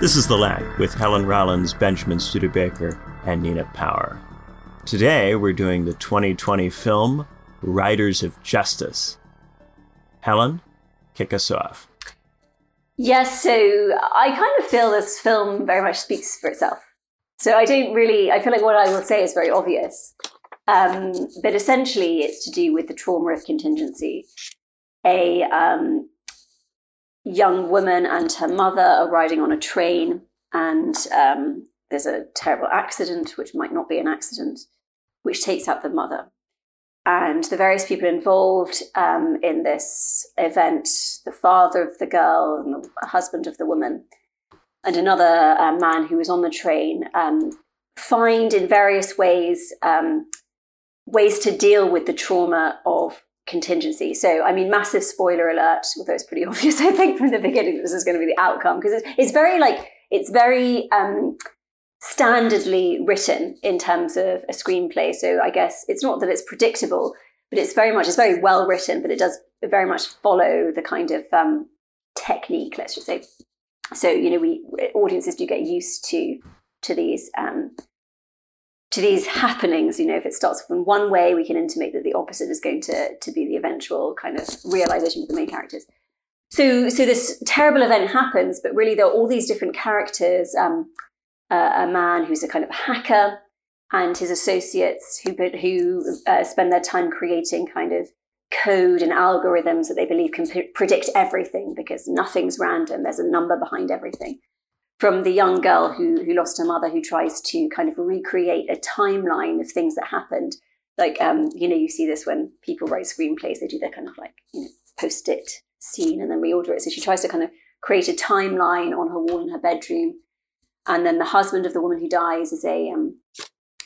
This is The Lack with Helen Rollins, Benjamin Studebaker, and Nina Power. Today we're doing the 2020 film Riders of Justice. Helen, kick us off. Yes, so I kind of feel this film very much speaks for itself. So I feel like what I will say is very obvious. But essentially it's to do with the trauma of contingency. A young woman and her mother are riding on a train and there's a terrible accident, which might not be an accident, which takes out the mother. And the various people involved in this event, the father of the girl and the husband of the woman, and another man who was on the train, find in various ways ways to deal with the trauma of contingency. So, I mean, massive spoiler alert, although it's pretty obvious, I think, from the beginning that this is going to be the outcome, because it's very standardly written in terms of a screenplay. So I guess it's not that it's predictable, but it's very well written, but it does very much follow the kind of technique, let's just say. So, you know, audiences do get used to these happenings. You know, if it starts from one way, we can intimate that the opposite is going to be the eventual kind of realization of the main characters. So this terrible event happens, but really there are all these different characters. A man who's a kind of hacker, and his associates who spend their time creating kind of code and algorithms that they believe can predict everything, because nothing's random. There's a number behind everything. From the young girl who lost her mother, who tries to kind of recreate a timeline of things that happened. Like, you see this when people write screenplays, they do their kind of like, post-it scene and then reorder it. So she tries to kind of create a timeline on her wall in her bedroom. And then the husband of the woman who dies is in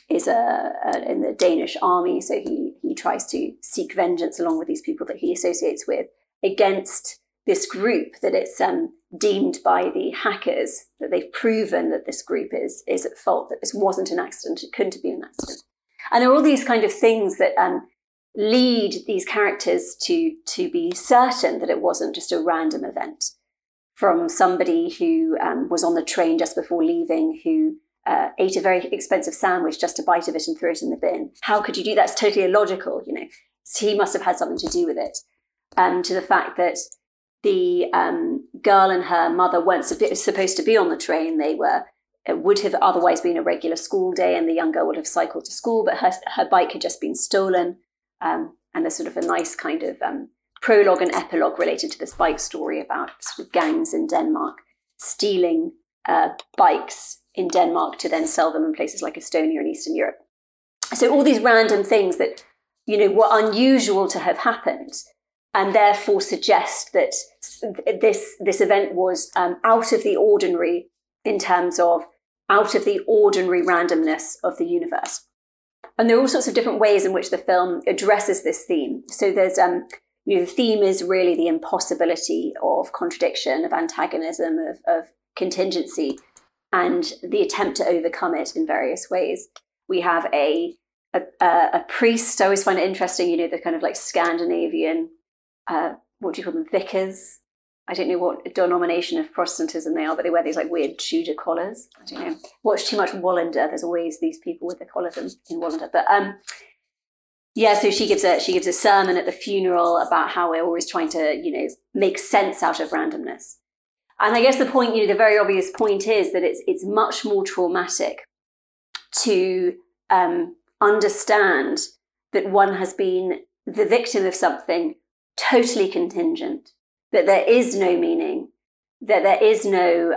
the Danish army. So he tries to seek vengeance along with these people that he associates with against this group that it's deemed by the hackers, that they've proven that this group is at fault, that this wasn't an accident, it couldn't have been an accident. And there are all these kind of things that lead these characters to be certain that it wasn't just a random event. From somebody who was on the train just before leaving, who ate a very expensive sandwich, just a bite of it and threw it in the bin. How could you do that? It's totally illogical, So he must have had something to do with it. To the fact that the girl and her mother weren't supposed to be on the train. It would have otherwise been a regular school day and the young girl would have cycled to school, but her bike had just been stolen. And there's sort of a nice kind of prologue and epilogue related to this bike story about sort of gangs in Denmark stealing bikes in Denmark to then sell them in places like Estonia and Eastern Europe. So all these random things that, were unusual to have happened and therefore suggest that this event was out of the ordinary in terms of out of the ordinary randomness of the universe. And there are all sorts of different ways in which the film addresses this theme. So there's the theme is really the impossibility of contradiction, of antagonism, of contingency, and the attempt to overcome it in various ways. We have a priest. I always find it interesting, the kind of like Scandinavian, what do you call them, vicars? I don't know what denomination of Protestantism they are, but they wear these like weird Tudor collars. I don't know. Watch too much Wallander. There's always these people with the collars in Wallander. But yeah, so she gives a sermon at the funeral about how we're always trying to, make sense out of randomness. And I guess the point, the very obvious point is that it's much more traumatic to understand that one has been the victim of something totally contingent, that there is no meaning, that there is no,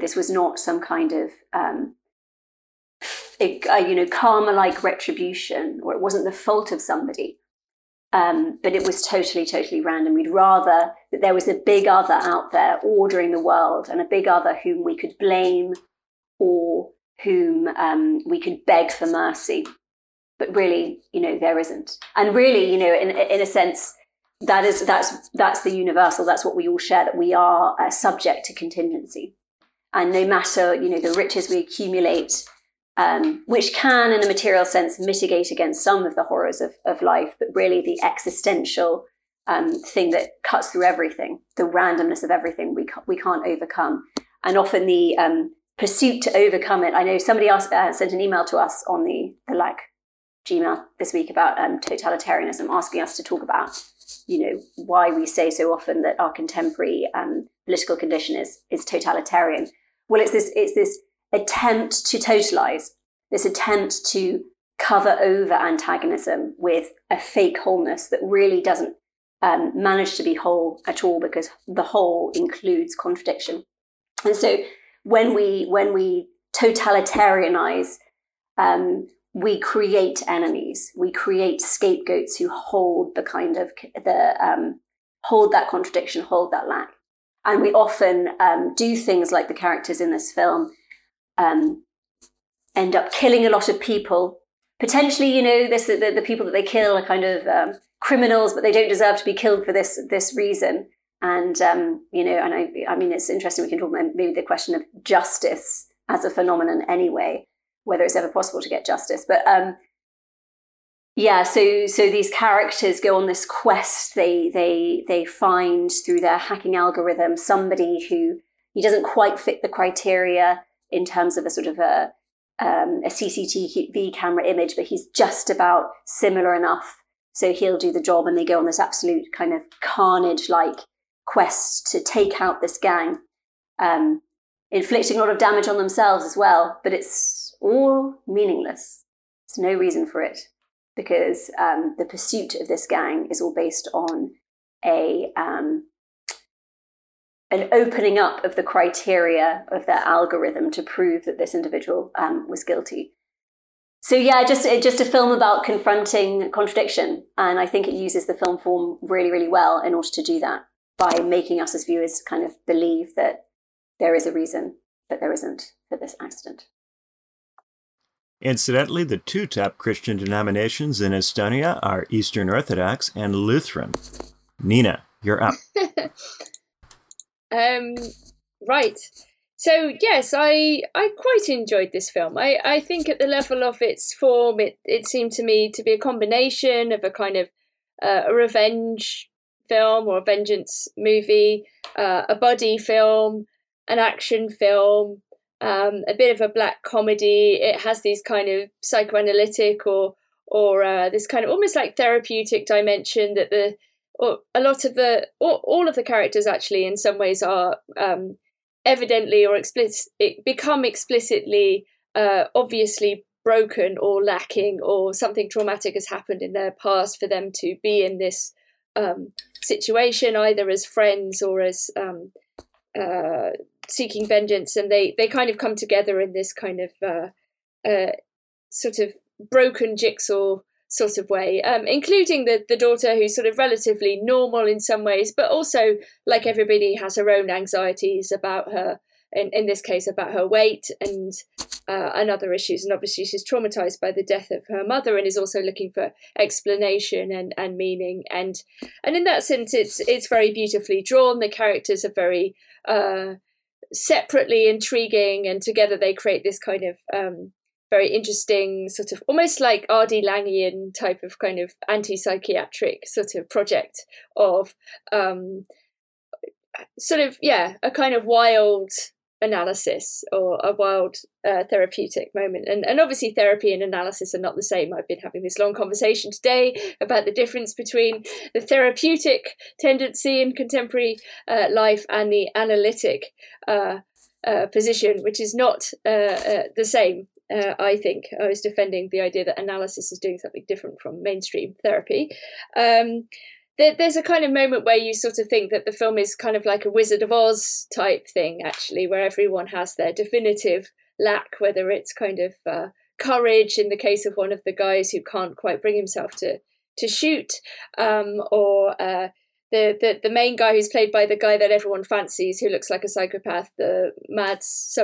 this was not some kind of karma-like retribution, or it wasn't the fault of somebody, but it was totally, totally random. We'd rather that there was a big other out there ordering the world, and a big other whom we could blame or whom we could beg for mercy. But really, there isn't. And really, in a sense, that's the universal. That's what we all share. That we are subject to contingency, and no matter the riches we accumulate. Which can, in a material sense, mitigate against some of the horrors of life, but really the existential thing that cuts through everything, the randomness of everything we can't overcome. and often the pursuit to overcome it. I know somebody else sent an email to us on the Lack Gmail this week about totalitarianism, asking us to talk about, you know, why we say so often that our contemporary political condition is totalitarian. Well, it's this attempt to totalize, this attempt to cover over antagonism with a fake wholeness that really doesn't manage to be whole at all, because the whole includes contradiction. And so when we totalitarianize, we create enemies, we create scapegoats who hold the kind of hold that contradiction, hold that lack. And we often do things like the characters in this film end up killing a lot of people. Potentially, you know, the people that they kill are kind of criminals, but they don't deserve to be killed for this reason. And, you know, and I mean, it's interesting, we can talk about maybe the question of justice as a phenomenon anyway, whether it's ever possible to get justice. But so these characters go on this quest. They find through their hacking algorithm somebody who he doesn't quite fit the criteria in terms of a sort of a CCTV camera image, but he's just about similar enough, so he'll do the job. And they go on this absolute kind of carnage-like quest to take out this gang, inflicting a lot of damage on themselves as well. But it's all meaningless. There's no reason for it, because the pursuit of this gang is all based on an opening up of the criteria of their algorithm to prove that this individual was guilty. So yeah, just a film about confronting contradiction. And I think it uses the film form really, really well in order to do that, by making us as viewers kind of believe that there is a reason, but there isn't for this accident. Incidentally, the two top Christian denominations in Estonia are Eastern Orthodox and Lutheran. Nina, you're up. Right. So yes, I quite enjoyed this film. I think at the level of its form, it seemed to me to be a combination of a kind of a revenge film or a vengeance movie, a buddy film, an action film, a bit of a black comedy. It has these kind of psychoanalytic or this kind of almost like therapeutic dimension that all of the characters actually in some ways are evidently or explicitly obviously broken or lacking, or something traumatic has happened in their past for them to be in this situation, either as friends or as seeking vengeance. And they kind of come together in this kind of sort of broken jigsaw sort of way, including the daughter, who's sort of relatively normal in some ways, but also, like everybody, has her own anxieties about her, in this case about her weight and other issues. And obviously she's traumatized by the death of her mother and is also looking for explanation and meaning. And in that sense, it's very beautifully drawn. The characters are very separately intriguing, and together they create this kind of very interesting sort of almost like R. D. Langian type of kind of anti-psychiatric sort of project of a kind of wild analysis or a wild therapeutic moment. And obviously therapy and analysis are not the same. I've been having this long conversation today about the difference between the therapeutic tendency in contemporary life and the analytic position, which is not the same. I think I was defending the idea that analysis is doing something different from mainstream therapy. There's a kind of moment where you sort of think that the film is kind of like a Wizard of Oz type thing, actually, where everyone has their definitive lack, whether it's kind of courage in the case of one of the guys who can't quite bring himself to shoot, or the main guy who's played by the guy that everyone fancies, who looks like a psychopath, the Mads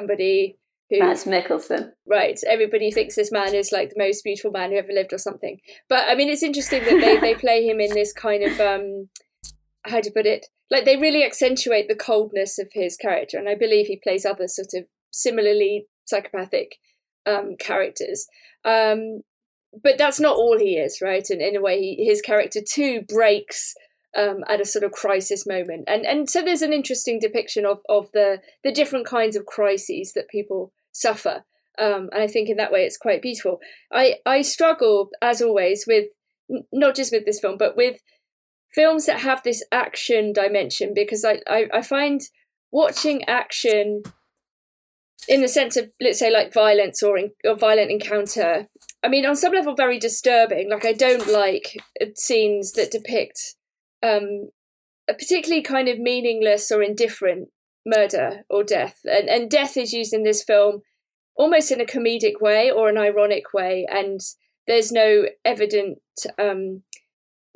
Mikkelsen. Right. Everybody thinks this man is like the most beautiful man who ever lived or something. But I mean, it's interesting that they play him in this kind of, how to put it, like they really accentuate the coldness of his character. And I believe he plays other sort of similarly psychopathic characters. But that's not all he is, right? And in a way, his character too breaks at a sort of crisis moment. And so there's an interesting depiction of the different kinds of crises that people suffer. And I think in that way, it's quite beautiful. I struggle, as always, with not just with this film, but with films that have this action dimension, because I find watching action in the sense of, let's say, like violence or violent encounter, I mean, on some level, very disturbing. Like, I don't like scenes that depict a particularly kind of meaningless or indifferent murder or death. And death is used in this film almost in a comedic way or an ironic way, and there's no evident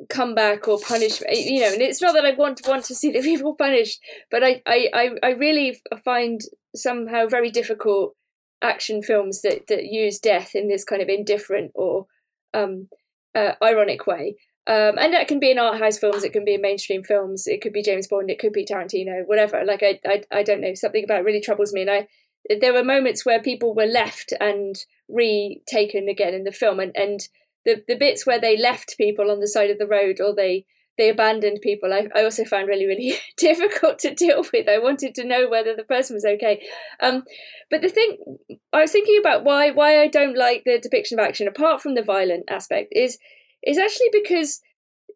comeback or punishment, you know. And it's not that I want to see the people punished, but I really find somehow very difficult action films that use death in this kind of indifferent or ironic way. And that can be in art house films, it can be in mainstream films, it could be James Bond, it could be Tarantino, whatever. Like, I don't know, something about it really troubles me. And there were moments where people were left and retaken again in the film, and the bits where they left people on the side of the road or they abandoned people, I also found really, really difficult to deal with. I wanted to know whether the person was okay. But the thing I was thinking about why I don't like the depiction of action, apart from the violent aspect, is actually because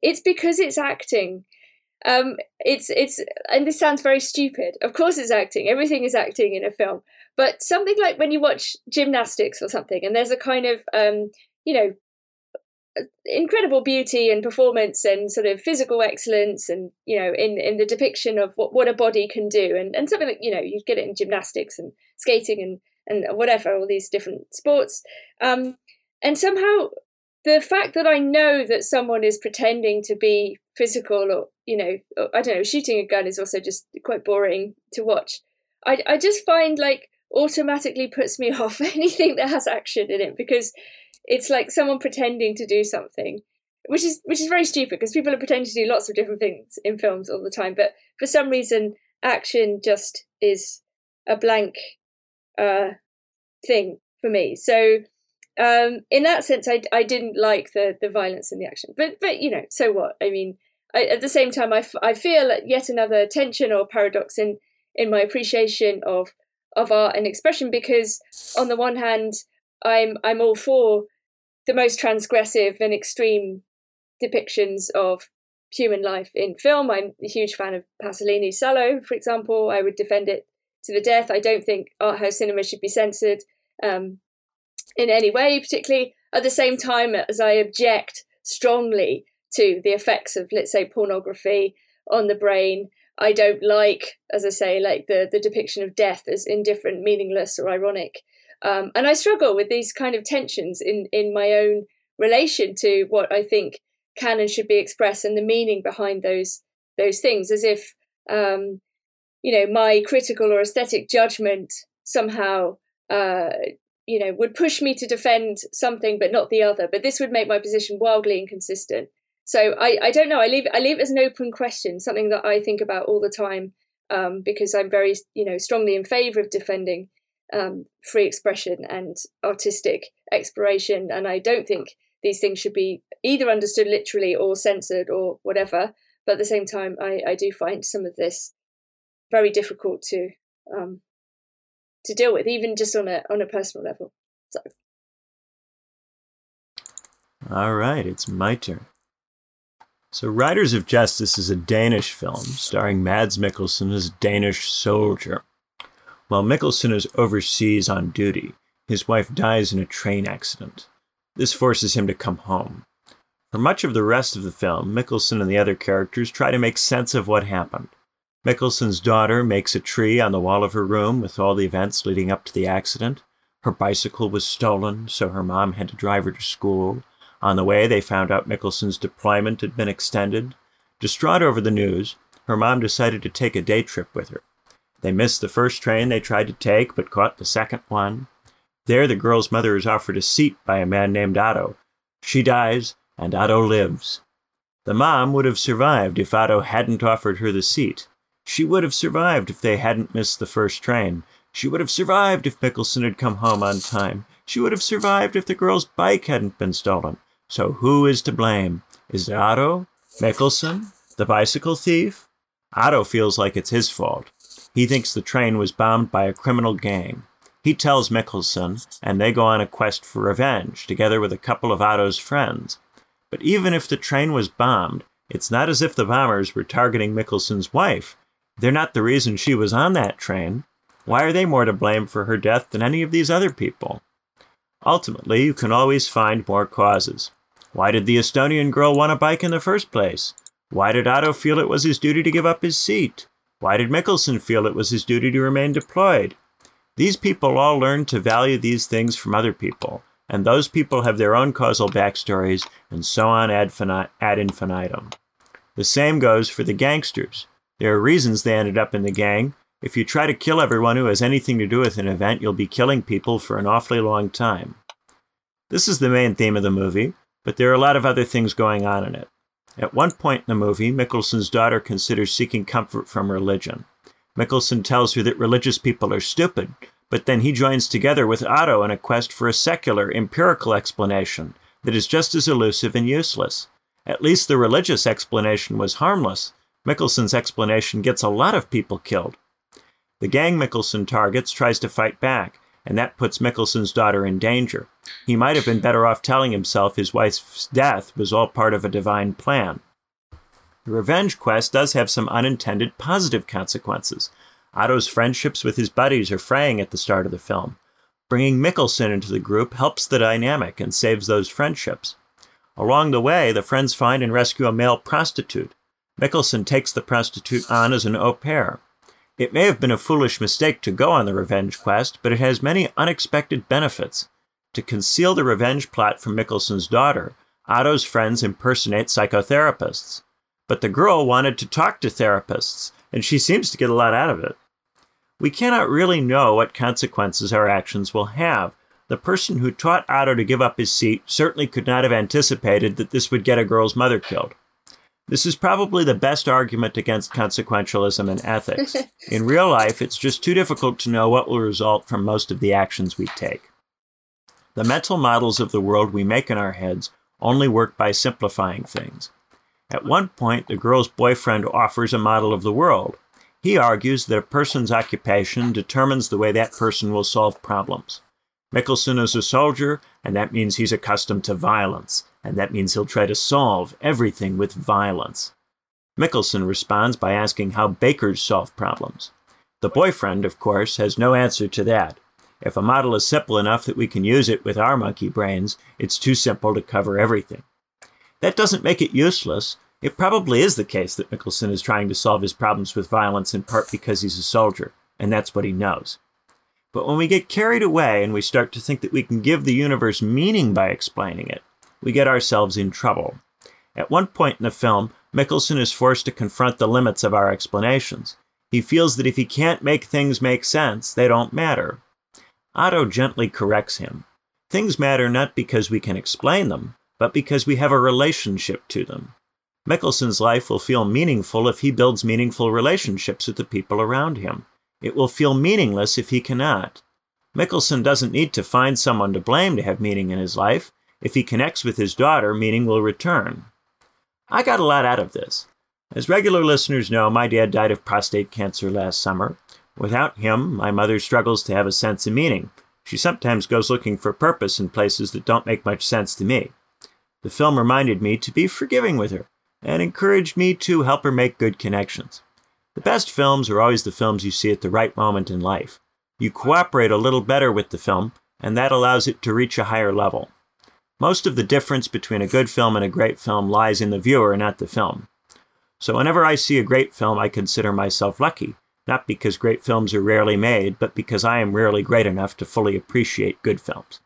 it's acting. It's and this sounds very stupid. Of course it's acting. Everything is acting in a film. But something like when you watch gymnastics or something, and there's a kind of incredible beauty and performance and sort of physical excellence, and you know, in the depiction of what a body can do, and something like, you know, you get it in gymnastics and skating and whatever, all these different sports, and somehow the fact that I know that someone is pretending to be physical, or, you know, I don't know, shooting a gun is also just quite boring to watch. I just find, like, automatically puts me off anything that has action in it, because it's like someone pretending to do something, which is very stupid, because people are pretending to do lots of different things in films all the time. But for some reason, action just is a blank thing for me. So in that sense, I didn't like the violence in the action. But you know, so what? I mean, at the same time, I feel yet another tension or paradox in my appreciation of art and expression, because on the one hand, I'm all for the most transgressive and extreme depictions of human life in film. I'm a huge fan of Pasolini's Salo, for example. I would defend it to the death. I don't think art house cinema should be censored in any way, particularly at the same time as I object strongly to the effects of, let's say, pornography on the brain. I don't like, as I say, like the depiction of death as indifferent, meaningless, or ironic. And I struggle with these kind of tensions in my own relation to what I think can and should be expressed, and the meaning behind those things, as if, you know, my critical or aesthetic judgment somehow, you know, would push me to defend something but not the other. But this would make my position wildly inconsistent. So I don't know. I leave it as an open question, something that I think about all the time, because I'm very, you know, strongly in favour of defending free expression and artistic exploration, and I don't think these things should be either understood literally or censored or whatever. But at the same time, I do find some of this very difficult to deal with, even just on a personal level. So, all right, it's my turn. So, Riders of Justice is a Danish film starring Mads Mikkelsen as a Danish soldier. While Mikkelsen is overseas on duty, his wife dies in a train accident. This forces him to come home. For much of the rest of the film, Mikkelsen and the other characters try to make sense of what happened. Mikkelsen's daughter makes a tree on the wall of her room with all the events leading up to the accident. Her bicycle was stolen, so her mom had to drive her to school. On the way, they found out Mikkelsen's deployment had been extended. Distraught over the news, her mom decided to take a day trip with her. They missed the first train they tried to take, but caught the second one. There, the girl's mother is offered a seat by a man named Otto. She dies, and Otto lives. The mom would have survived if Otto hadn't offered her the seat. She would have survived if they hadn't missed the first train. She would have survived if Mikkelsen had come home on time. She would have survived if the girl's bike hadn't been stolen. So who is to blame? Is it Otto? Mikkelsen? The bicycle thief? Otto feels like it's his fault. He thinks the train was bombed by a criminal gang. He tells Mikkelsen, and they go on a quest for revenge, together with a couple of Otto's friends. But even if the train was bombed, it's not as if the bombers were targeting Mikkelsen's wife. They're not the reason she was on that train. Why are they more to blame for her death than any of these other people? Ultimately, you can always find more causes. Why did the Estonian girl want a bike in the first place? Why did Otto feel it was his duty to give up his seat? Why did Mikkelsen feel it was his duty to remain deployed? These people all learn to value these things from other people, and those people have their own causal backstories, and so on ad infinitum. The same goes for the gangsters. There are reasons they ended up in the gang. If you try to kill everyone who has anything to do with an event, you'll be killing people for an awfully long time. This is the main theme of the movie, but there are a lot of other things going on in it. At one point in the movie, Mikkelsen's daughter considers seeking comfort from religion. Mikkelsen tells her that religious people are stupid, but then he joins together with Otto in a quest for a secular, empirical explanation that is just as elusive and useless. At least the religious explanation was harmless. Mikkelsen's explanation gets a lot of people killed. The gang Mikkelsen targets tries to fight back, and that puts Mikkelsen's daughter in danger. He might have been better off telling himself his wife's death was all part of a divine plan. The revenge quest does have some unintended positive consequences. Otto's friendships with his buddies are fraying at the start of the film. Bringing Mikkelsen into the group helps the dynamic and saves those friendships. Along the way, the friends find and rescue a male prostitute. Mikkelsen takes the prostitute on as an au pair. It may have been a foolish mistake to go on the revenge quest, but it has many unexpected benefits. To conceal the revenge plot from Mikkelsen's daughter, Otto's friends impersonate psychotherapists. But the girl wanted to talk to therapists, and she seems to get a lot out of it. We cannot really know what consequences our actions will have. The person who taught Otto to give up his seat certainly could not have anticipated that this would get a girl's mother killed. This is probably the best argument against consequentialism and ethics. In real life, it's just too difficult to know what will result from most of the actions we take. The mental models of the world we make in our heads only work by simplifying things. At one point, the girl's boyfriend offers a model of the world. He argues that a person's occupation determines the way that person will solve problems. Mikkelsen is a soldier, and that means he's accustomed to violence. And that means he'll try to solve everything with violence. Mikkelsen responds by asking how bakers solve problems. The boyfriend, of course, has no answer to that. If a model is simple enough that we can use it with our monkey brains, it's too simple to cover everything. That doesn't make it useless. It probably is the case that Mikkelsen is trying to solve his problems with violence in part because he's a soldier, and that's what he knows. But when we get carried away and we start to think that we can give the universe meaning by explaining it, we get ourselves in trouble. At one point in the film, Mikkelsen is forced to confront the limits of our explanations. He feels that if he can't make things make sense, they don't matter. Otto gently corrects him. Things matter not because we can explain them, but because we have a relationship to them. Mikkelsen's life will feel meaningful if he builds meaningful relationships with the people around him. It will feel meaningless if he cannot. Mikkelsen doesn't need to find someone to blame to have meaning in his life. If he connects with his daughter, meaning will return. I got a lot out of this. As regular listeners know, my dad died of prostate cancer last summer. Without him, my mother struggles to have a sense of meaning. She sometimes goes looking for purpose in places that don't make much sense to me. The film reminded me to be forgiving with her and encouraged me to help her make good connections. The best films are always the films you see at the right moment in life. You cooperate a little better with the film, and that allows it to reach a higher level. Most of the difference between a good film and a great film lies in the viewer, not the film. So whenever I see a great film, I consider myself lucky, not because great films are rarely made, but because I am rarely great enough to fully appreciate good films.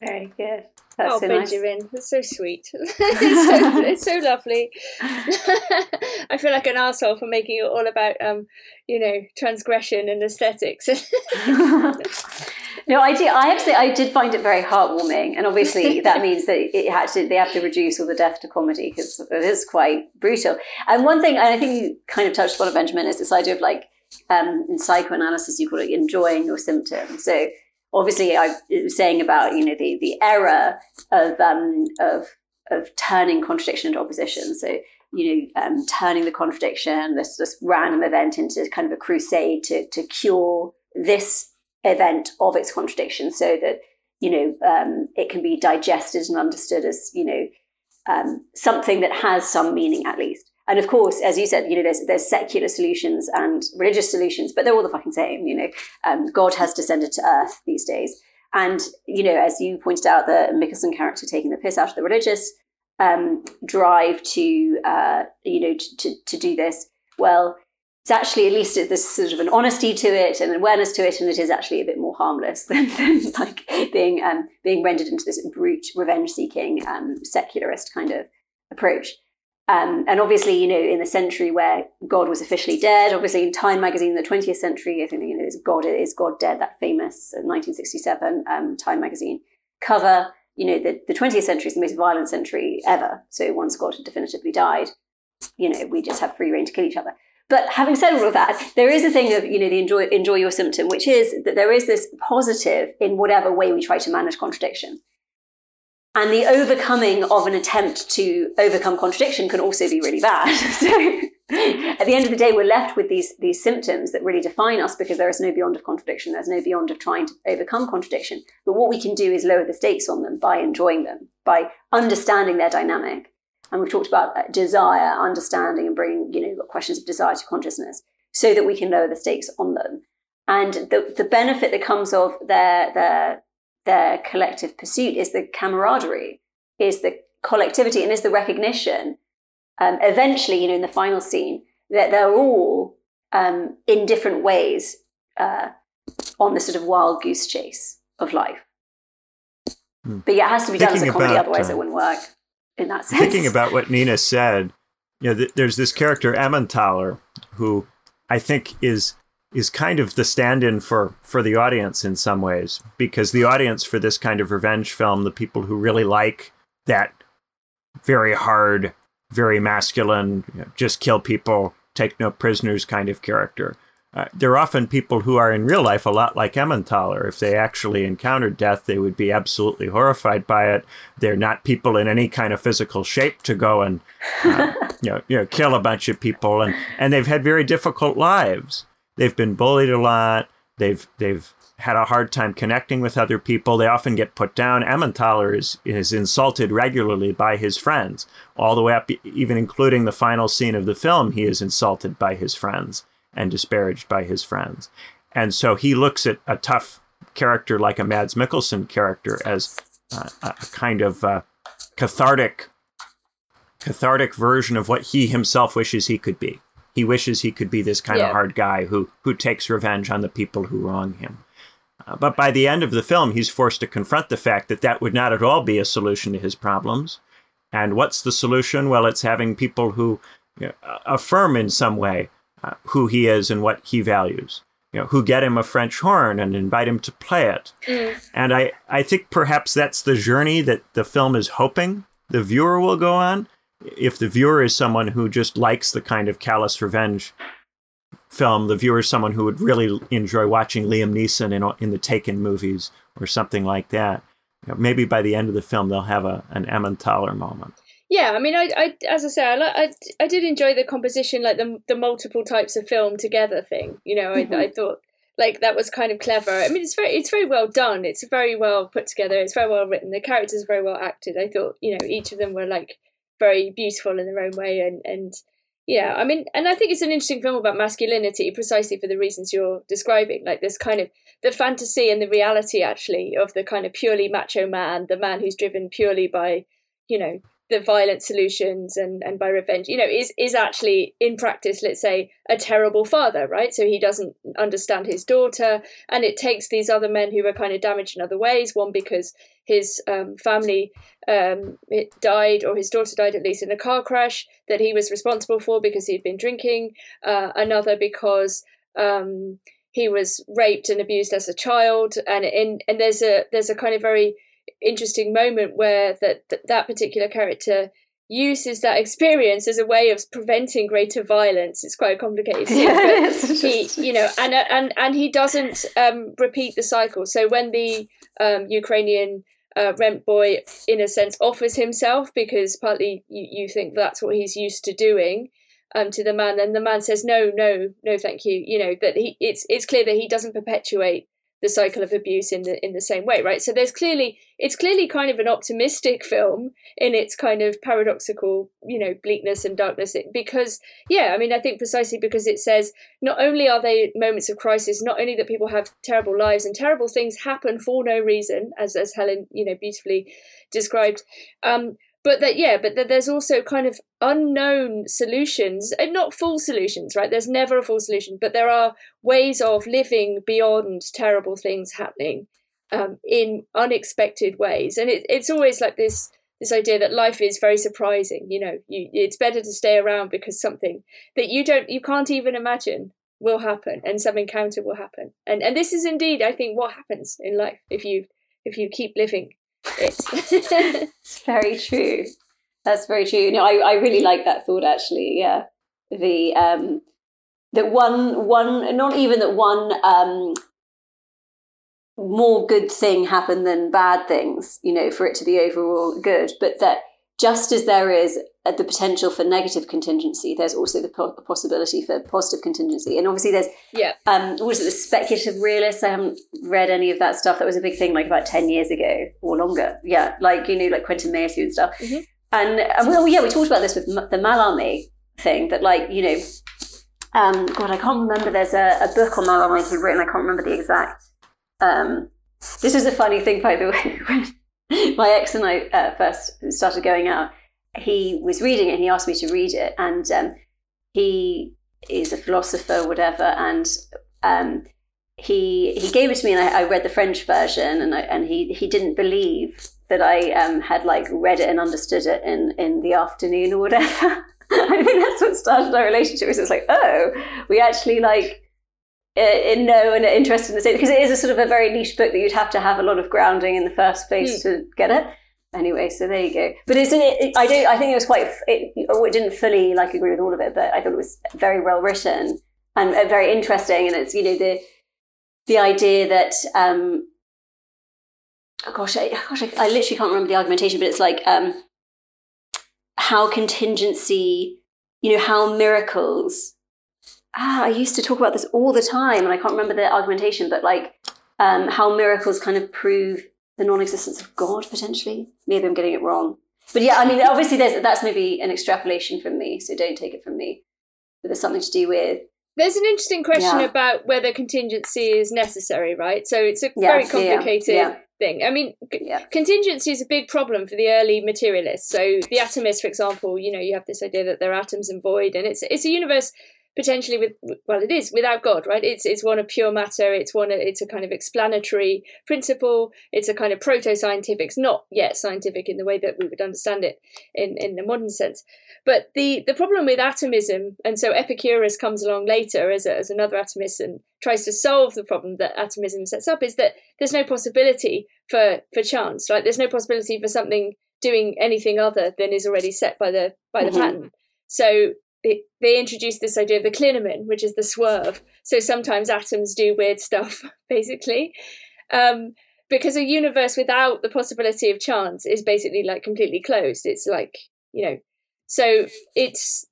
Very good. That's so Benjamin. Nice. That's so sweet. it's so lovely. I feel like an arsehole for making it all about, transgression and aesthetics. No, I do. I have to say, I did find it very heartwarming, and obviously that means that they have to reduce all the death to comedy because it is quite brutal. And one thing, and I think you kind of touched upon it, Benjamin, is this idea of in psychoanalysis you call it enjoying your symptoms. So obviously, I was saying about the error of turning contradiction into opposition. So turning the contradiction, this random event into kind of a crusade to cure this event of its contradiction, so that it can be digested and understood as something that has some meaning at least. And of course, as you said, there's secular solutions and religious solutions, but they're all the fucking same. God has descended to earth these days, and as you pointed out, the Mikkelsen character taking the piss out of the religious drive to do this. Well, it's actually, at least there's sort of an honesty to it and an awareness to it, and it is actually a bit more harmless than like being rendered into this brute revenge-seeking secularist kind of approach. And obviously, in the century where God was officially dead, obviously in Time magazine in the 20th century, I think is God dead? That famous 1967 Time magazine cover. The 20th century is the most violent century ever. So once God had definitively died, we just have free reign to kill each other. But having said all of that, there is a thing of, the enjoy your symptom, which is that there is this positive in whatever way we try to manage contradiction. And the overcoming of an attempt to overcome contradiction can also be really bad. So at the end of the day, we're left with these symptoms that really define us, because there is no beyond of contradiction. There's no beyond of trying to overcome contradiction. But what we can do is lower the stakes on them by enjoying them, by understanding their dynamic. And we've talked about desire, understanding, and bringing, questions of desire to consciousness, so that we can lower the stakes on them. And the benefit that comes of their collective pursuit is the camaraderie, is the collectivity, and is the recognition, eventually, in the final scene, that they're all in different ways on the sort of wild goose chase of life. But yeah, it has to be done as a comedy, otherwise it wouldn't work in that sense. Thinking about what Nina said, there's this character Emmentaler, who I think is kind of the stand-in for the audience in some ways, because the audience for this kind of revenge film, the people who really like that very hard, very masculine, just kill people, take no prisoners kind of character, they're often people who are in real life a lot like Emmentaler. If they actually encountered death, they would be absolutely horrified by it. They're not people in any kind of physical shape to go and kill a bunch of people, and they've had very difficult lives. They've been bullied a lot. They've had a hard time connecting with other people. They often get put down. Emmentaler is insulted regularly by his friends, all the way up, even including the final scene of the film. He is insulted by his friends and disparaged by his friends. And so he looks at a tough character like a Mads Mikkelsen character as a kind of cathartic version of what he himself wishes he could be. He wishes he could be this kind of hard guy who takes revenge on the people who wrong him. But by the end of the film, he's forced to confront the fact that that would not at all be a solution to his problems. And what's the solution? Well, it's having people who affirm in some way who he is and what he values, who get him a French horn and invite him to play it. And I think perhaps that's the journey that the film is hoping the viewer will go on. If the viewer is someone who just likes the kind of callous revenge film, the viewer is someone who would really enjoy watching Liam Neeson in the Taken movies or something like that. Maybe by the end of the film, they'll have an Emmentaler moment. Yeah, I mean, I as I say, I did enjoy the composition, like the multiple types of film together thing. I thought like that was kind of clever. I mean, it's very well done. It's very well put together. It's very well written. The characters are very well acted. I thought, each of them were like very beautiful in their own way, and yeah, I mean, and I think it's an interesting film about masculinity precisely for the reasons you're describing, like this kind of the fantasy and the reality actually of the kind of purely macho man, the man who's driven purely by the violent solutions and by revenge, is actually in practice, let's say, a terrible father, right? So he doesn't understand his daughter, and it takes these other men who are kind of damaged in other ways, one because his family died, or his daughter died at least, in a car crash that he was responsible for because he'd been drinking, another because he was raped and abused as a child, and there's a kind of very interesting moment where that particular character uses that experience as a way of preventing greater violence. It's quite complicated. Yes. He, and he doesn't repeat the cycle. So when the Ukrainian rent boy, in a sense, offers himself, because partly you think that's what he's used to doing to the man, and the man says no, thank you. You know that it's clear that he doesn't perpetuate the cycle of abuse in the same way, right? So it's clearly kind of an optimistic film in its kind of paradoxical, bleakness and darkness. I think precisely because it says not only are they moments of crisis, not only that people have terrible lives and terrible things happen for no reason, as Helen, beautifully described, but that there's also kind of unknown solutions, and not full solutions, right? There's never a full solution, but there are ways of living beyond terrible things happening in unexpected ways. And it's always like this idea that life is very surprising. It's better to stay around because something that you can't even imagine will happen, and some encounter will happen. And this is indeed, I think, what happens in life if you keep living. It's very true. That's very true. I really like that thought, actually. Yeah, the that one not even that one more good thing happened than bad things, for it to be overall good, but that just as there is the potential for negative contingency, there's also the possibility for positive contingency. And obviously there's, what was it, the speculative realist? I haven't read any of that stuff. That was a big thing like about 10 years ago or longer. Yeah, like Quentin Mayhew and stuff. Mm-hmm. And we talked about this with the Mallarmé thing, that I can't remember. There's a book on Mallarmé he'd written. I can't remember the exact. This is a funny thing, by the way. When my ex and I first started going out, he was reading it and he asked me to read it, and he is a philosopher, whatever, and he gave it to me, and I read the French version, and he didn't believe that I had read it and understood it in the afternoon or whatever. I think that's what started our relationship. It was we actually know and are interested in the same, because it is a sort of a very niche book that you'd have to have a lot of grounding in the first place to get it. Anyway, so there you go. But isn't it? I think it was quite. It didn't fully agree with all of it, but I thought it was very well written and very interesting. And it's the idea that I literally can't remember the argumentation, but it's how contingency, how miracles. I used to talk about this all the time, and I can't remember the argumentation, but how miracles kind of prove the non-existence of God, potentially. Maybe I'm getting it wrong. But yeah, obviously that's maybe an extrapolation from me, so don't take it from me. But there's something to do with... There's an interesting question about whether contingency is necessary, right? So it's a very complicated thing. Contingency is a big problem for the early materialists. So the atomists, for example, you have this idea that there are atoms and void, and it's a universe... potentially without God, right? It's one of pure matter. It's a kind of explanatory principle. It's a kind of proto-scientific. It's not yet scientific in the way that we would understand it in the modern sense. But the problem with atomism, and so Epicurus comes along later as another atomist and tries to solve the problem that atomism sets up, is that there's no possibility for chance, right? There's no possibility for something doing anything other than is already set by the pattern. So they introduced this idea of the clinamen, which is the swerve. So sometimes atoms do weird stuff, basically, because a universe without the possibility of chance is basically completely closed. It's so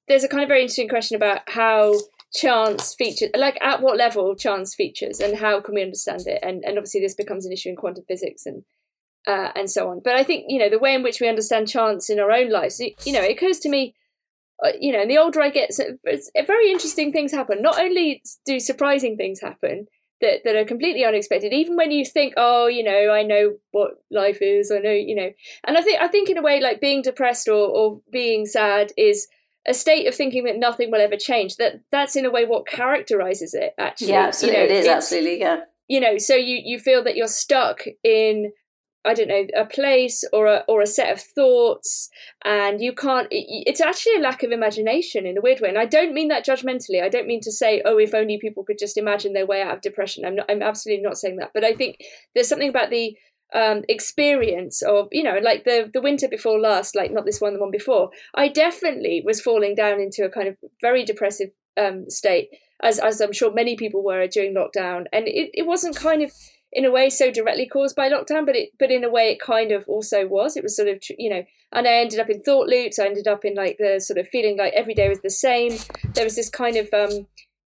there's a kind of very interesting question about how chance features, at what level chance features, and how can we understand it? And obviously this becomes an issue in quantum physics and so on. But I think, the way in which we understand chance in our own lives, it occurs to me, the older I get, very interesting things happen. Not only do surprising things happen that are completely unexpected, even when you think, I know what life is, and I think in a way, being depressed or being sad is a state of thinking that nothing will ever change. That's in a way what characterizes it, actually. Yeah, absolutely. It is, absolutely, yeah. So you feel that you're stuck in, I don't know, a place or a set of thoughts, and you can't, it's actually a lack of imagination in a weird way. And I don't mean that judgmentally. I don't mean to say, if only people could just imagine their way out of depression. I'm absolutely not saying that. But I think there's something about the experience of, the winter before last, not this one, the one before, I definitely was falling down into a kind of very depressive state, as I'm sure many people were during lockdown. And it wasn't kind of, in a way so directly caused by lockdown, but in a way it kind of also was. It was sort of, you know, and I ended up in thought loops. I ended up in like the sort of feeling like every day was the same. There was this kind of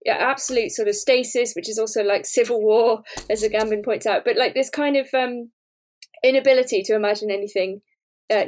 absolute sort of stasis, which is also like civil war, as Agamben points out, but like this kind of inability to imagine anything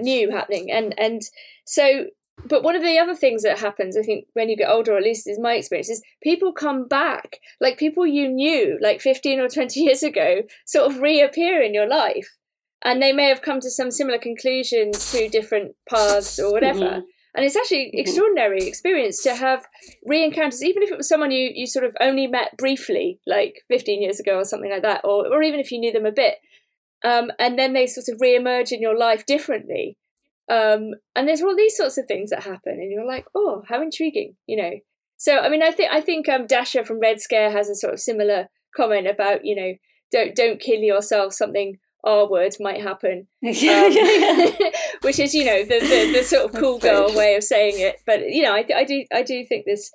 new happening. And so, but one of the other things that happens, I think, when you get older, or at least is my experience, is people come back, like people you knew like 15 or 20 years ago sort of reappear in your life, and they may have come to some similar conclusions through different paths or whatever. Mm-hmm. And it's actually an extraordinary experience to have re-encounters, even if it was someone you sort of only met briefly, like 15 years ago or something like that, or even if you knew them a bit. And then they sort of re-emerge in your life differently. And there's all these sorts of things that happen, and you're like, oh, how intriguing, you know. So, I mean, I think Dasha from Red Scare has a sort of similar comment about, you know, don't kill yourself, something R-word might happen, which is, you know, the sort of cool girl way of saying it. But, you know, I do think this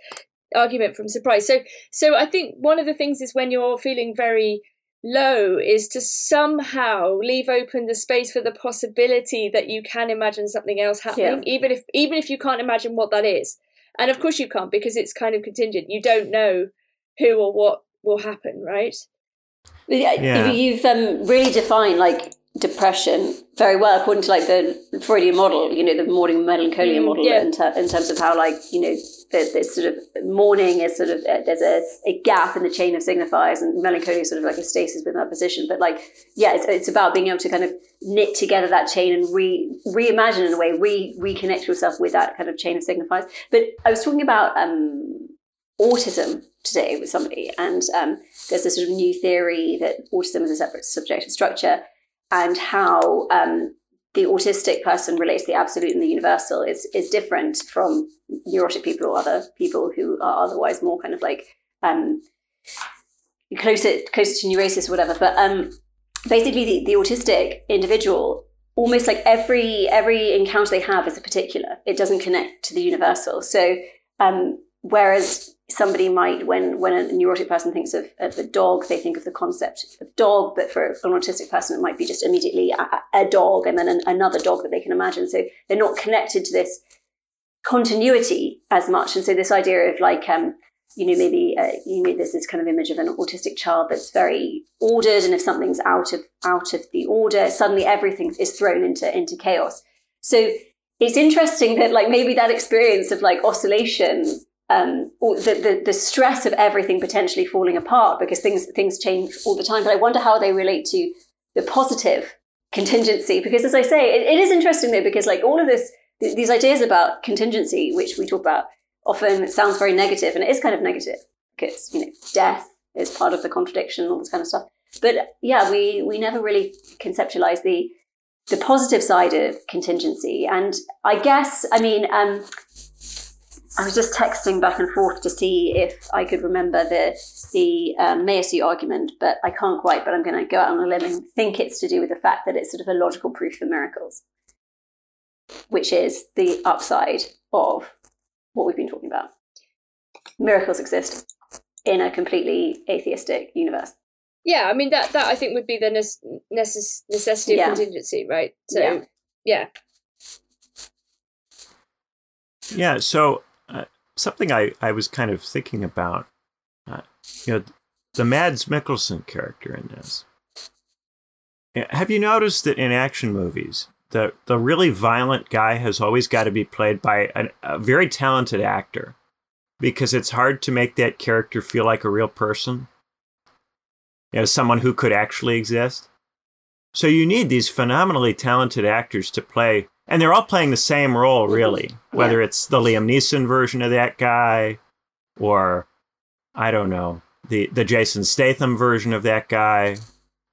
argument from surprise. So I think one of the things is, when you're feeling very low, is to somehow leave open the space for the possibility that you can imagine something else happening, even if you can't imagine what that is. And of course you can't, because it's kind of contingent. You don't know who or what will happen, right? Yeah. You've really defined like depression very well, according to like the Freudian model, you know, the mourning melancholia model, in terms of how, like, you know, this sort of mourning is sort of there's a gap in the chain of signifiers, and melancholia is sort of like a stasis within that position. But like, yeah, it's about being able to kind of knit together that chain and reimagine, in a way, reconnect yourself with that kind of chain of signifiers. But I was talking about autism today with somebody, and there's this sort of new theory that autism is a separate subjective structure, and how the autistic person relates to the absolute and the universal is different from neurotic people or other people who are otherwise more kind of like closer to neurosis or whatever. But basically the autistic individual, almost like every encounter they have is a particular. It doesn't connect to the universal. So whereas somebody might, when a neurotic person thinks of the dog, they think of the concept of dog, but for an autistic person, it might be just immediately a dog, and then another dog that they can imagine. So they're not connected to this continuity as much. And so this idea of like, you know, maybe, you know, there's this kind of image of an autistic child that's very ordered, and if something's out of the order, suddenly everything is thrown into chaos. So it's interesting that like maybe that experience of like oscillation, or the stress of everything potentially falling apart, because things change all the time. But I wonder how they relate to the positive contingency, because as I say, it is interesting though, because like all of these ideas about contingency, which we talk about often, sounds very negative, and it is kind of negative, because, you know, death is part of the contradiction, all this kind of stuff. But yeah, we never really conceptualize the positive side of contingency. And I guess, I mean, I was just texting back and forth to see if I could remember the Mayotte argument, but I can't quite. But I'm going to go out on a limb and think it's to do with the fact that it's sort of a logical proof for miracles, which is the upside of what we've been talking about. Miracles exist in a completely atheistic universe. Yeah, I mean, that I think would be the necessity of contingency, right? So, yeah. Yeah, so... something I was kind of thinking about, you know, the Mads Mikkelsen character in this. Have you noticed that in action movies, the really violent guy has always got to be played by a very talented actor, because it's hard to make that character feel like a real person, you know, someone who could actually exist. So you need these phenomenally talented actors to play. And they're all playing the same role, really, whether it's the Liam Neeson version of that guy, or, I don't know, the Jason Statham version of that guy.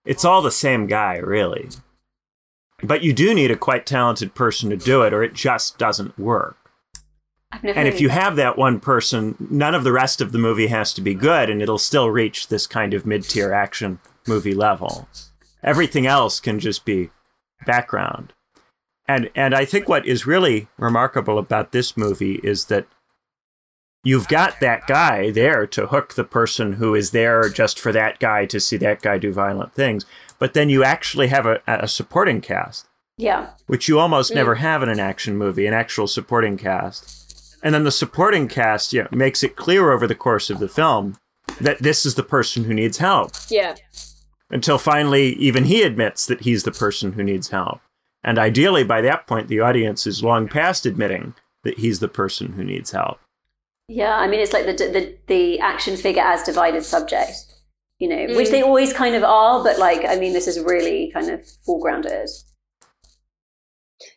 It's all the same guy, really. But you do need a quite talented person to do it, or it just doesn't work. And if you have that one person, none of the rest of the movie has to be good, and it'll still reach this kind of mid-tier action movie level. Everything else can just be background. And I think what is really remarkable about this movie is that you've got that guy there to hook the person who is there just for that guy to see that guy do violent things. But then you actually have a supporting cast. Yeah. Which you almost never have in an action movie, an actual supporting cast. And then the supporting cast makes it clear over the course of the film that this is the person who needs help. Yeah. Until finally, even he admits that he's the person who needs help. And ideally, by that point, the audience is long past admitting that he's the person who needs help. Yeah, I mean, it's like the action figure as divided subject, you know, which they always kind of are. But like, I mean, this is really kind of foregrounded.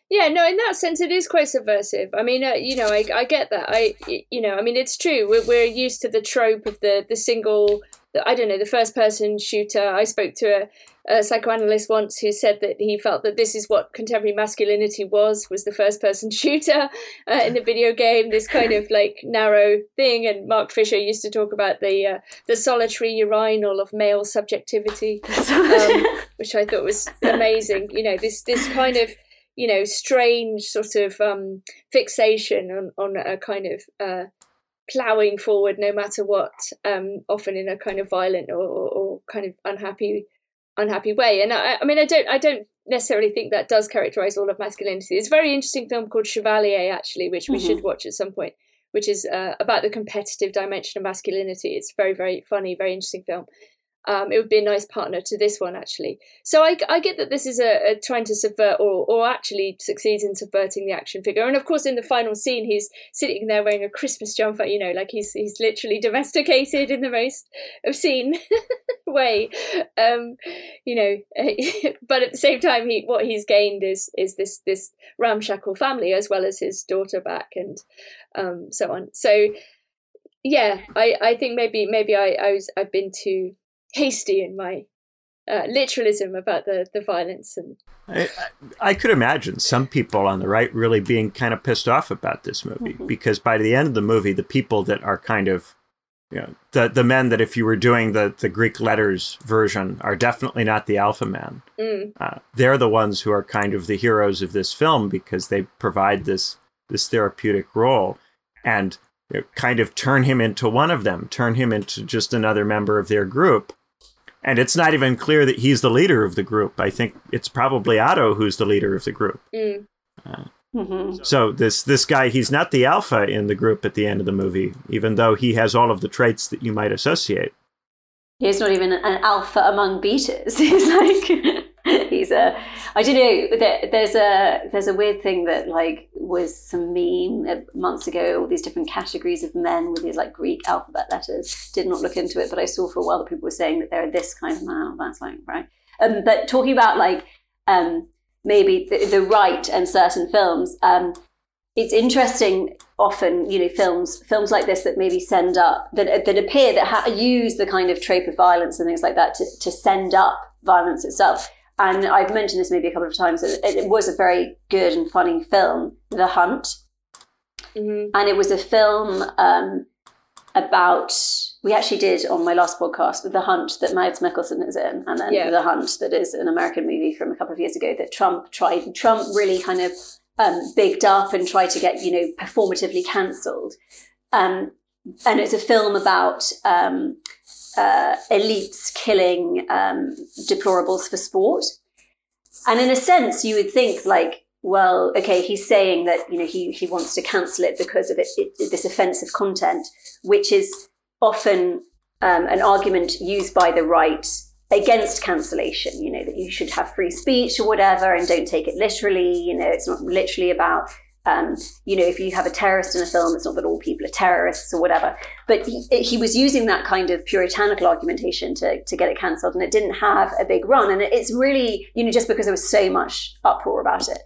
Yeah, no, in that sense, it is quite subversive. I mean, you know, I get that. I mean, it's true. We're used to the trope of the single, I don't know, the first person shooter. I spoke to a psychoanalyst once who said that he felt that this is what contemporary masculinity was the first person shooter in the video game, this kind of like narrow thing. And Mark Fisher used to talk about the solitary urinal of male subjectivity, which I thought was amazing. You know, this kind of, you know, strange sort of fixation on a kind of ploughing forward no matter what, often in a kind of violent or kind of unhappy way. And I mean, I don't necessarily think that does characterize all of masculinity. It's a very interesting film called Chevalier, actually, which we should watch at some point, which is about the competitive dimension of masculinity. It's very, very funny, very interesting film. It would be a nice partner to this one, actually. So I get that this is a trying to subvert or actually succeeds in subverting the action figure. And of course, in the final scene, he's sitting there wearing a Christmas jumper, you know, like he's literally domesticated in the most obscene way, you know. But at the same time, what he's gained is this ramshackle family as well as his daughter back and so on. So yeah, I think maybe I've been too hasty in my literalism about the violence. And I could imagine some people on the right really being kind of pissed off about this movie, because by the end of the movie, the people that are kind of, you know, the men that if you were doing the Greek letters version are definitely not the alpha men. They're the ones who are kind of the heroes of this film because they provide this therapeutic role and, you know, kind of turn him into one of them, turn him into just another member of their group. And it's not even clear that he's the leader of the group. I think it's probably Otto who's the leader of the group. So this guy, he's not the alpha in the group at the end of the movie, even though he has all of the traits that you might associate. He's not even an alpha among beaters. He's like, I don't know, there's a weird thing that like was some meme months ago, all these different categories of men with these like Greek alphabet letters. Did not look into it, but I saw for a while that people were saying that they're this kind of man, that's like, right. But talking about like maybe the right and certain films, it's interesting often, you know, films like this that maybe send up, that appear, that use the kind of trope of violence and things like that to send up violence itself. And I've mentioned this maybe a couple of times, it was a very good and funny film, The Hunt. And it was a film about, we actually did on my last podcast, The Hunt that Mads Mikkelsen is in, and then The Hunt that is an American movie from a couple of years ago that Trump really kind of bigged up and tried to get, you know, performatively cancelled. And it's a film about elites killing deplorables for sport. And in a sense, you would think like, well, okay, he's saying that, you know, he wants to cancel it because of this offensive content, which is often an argument used by the right against cancellation, you know, that you should have free speech or whatever and don't take it literally. You know, it's not literally about, you know, if you have a terrorist in a film, it's not that all people are terrorists or whatever. But he was using that kind of puritanical argumentation to get it cancelled, and it didn't have a big run. And it's really, you know, just because there was so much uproar about it.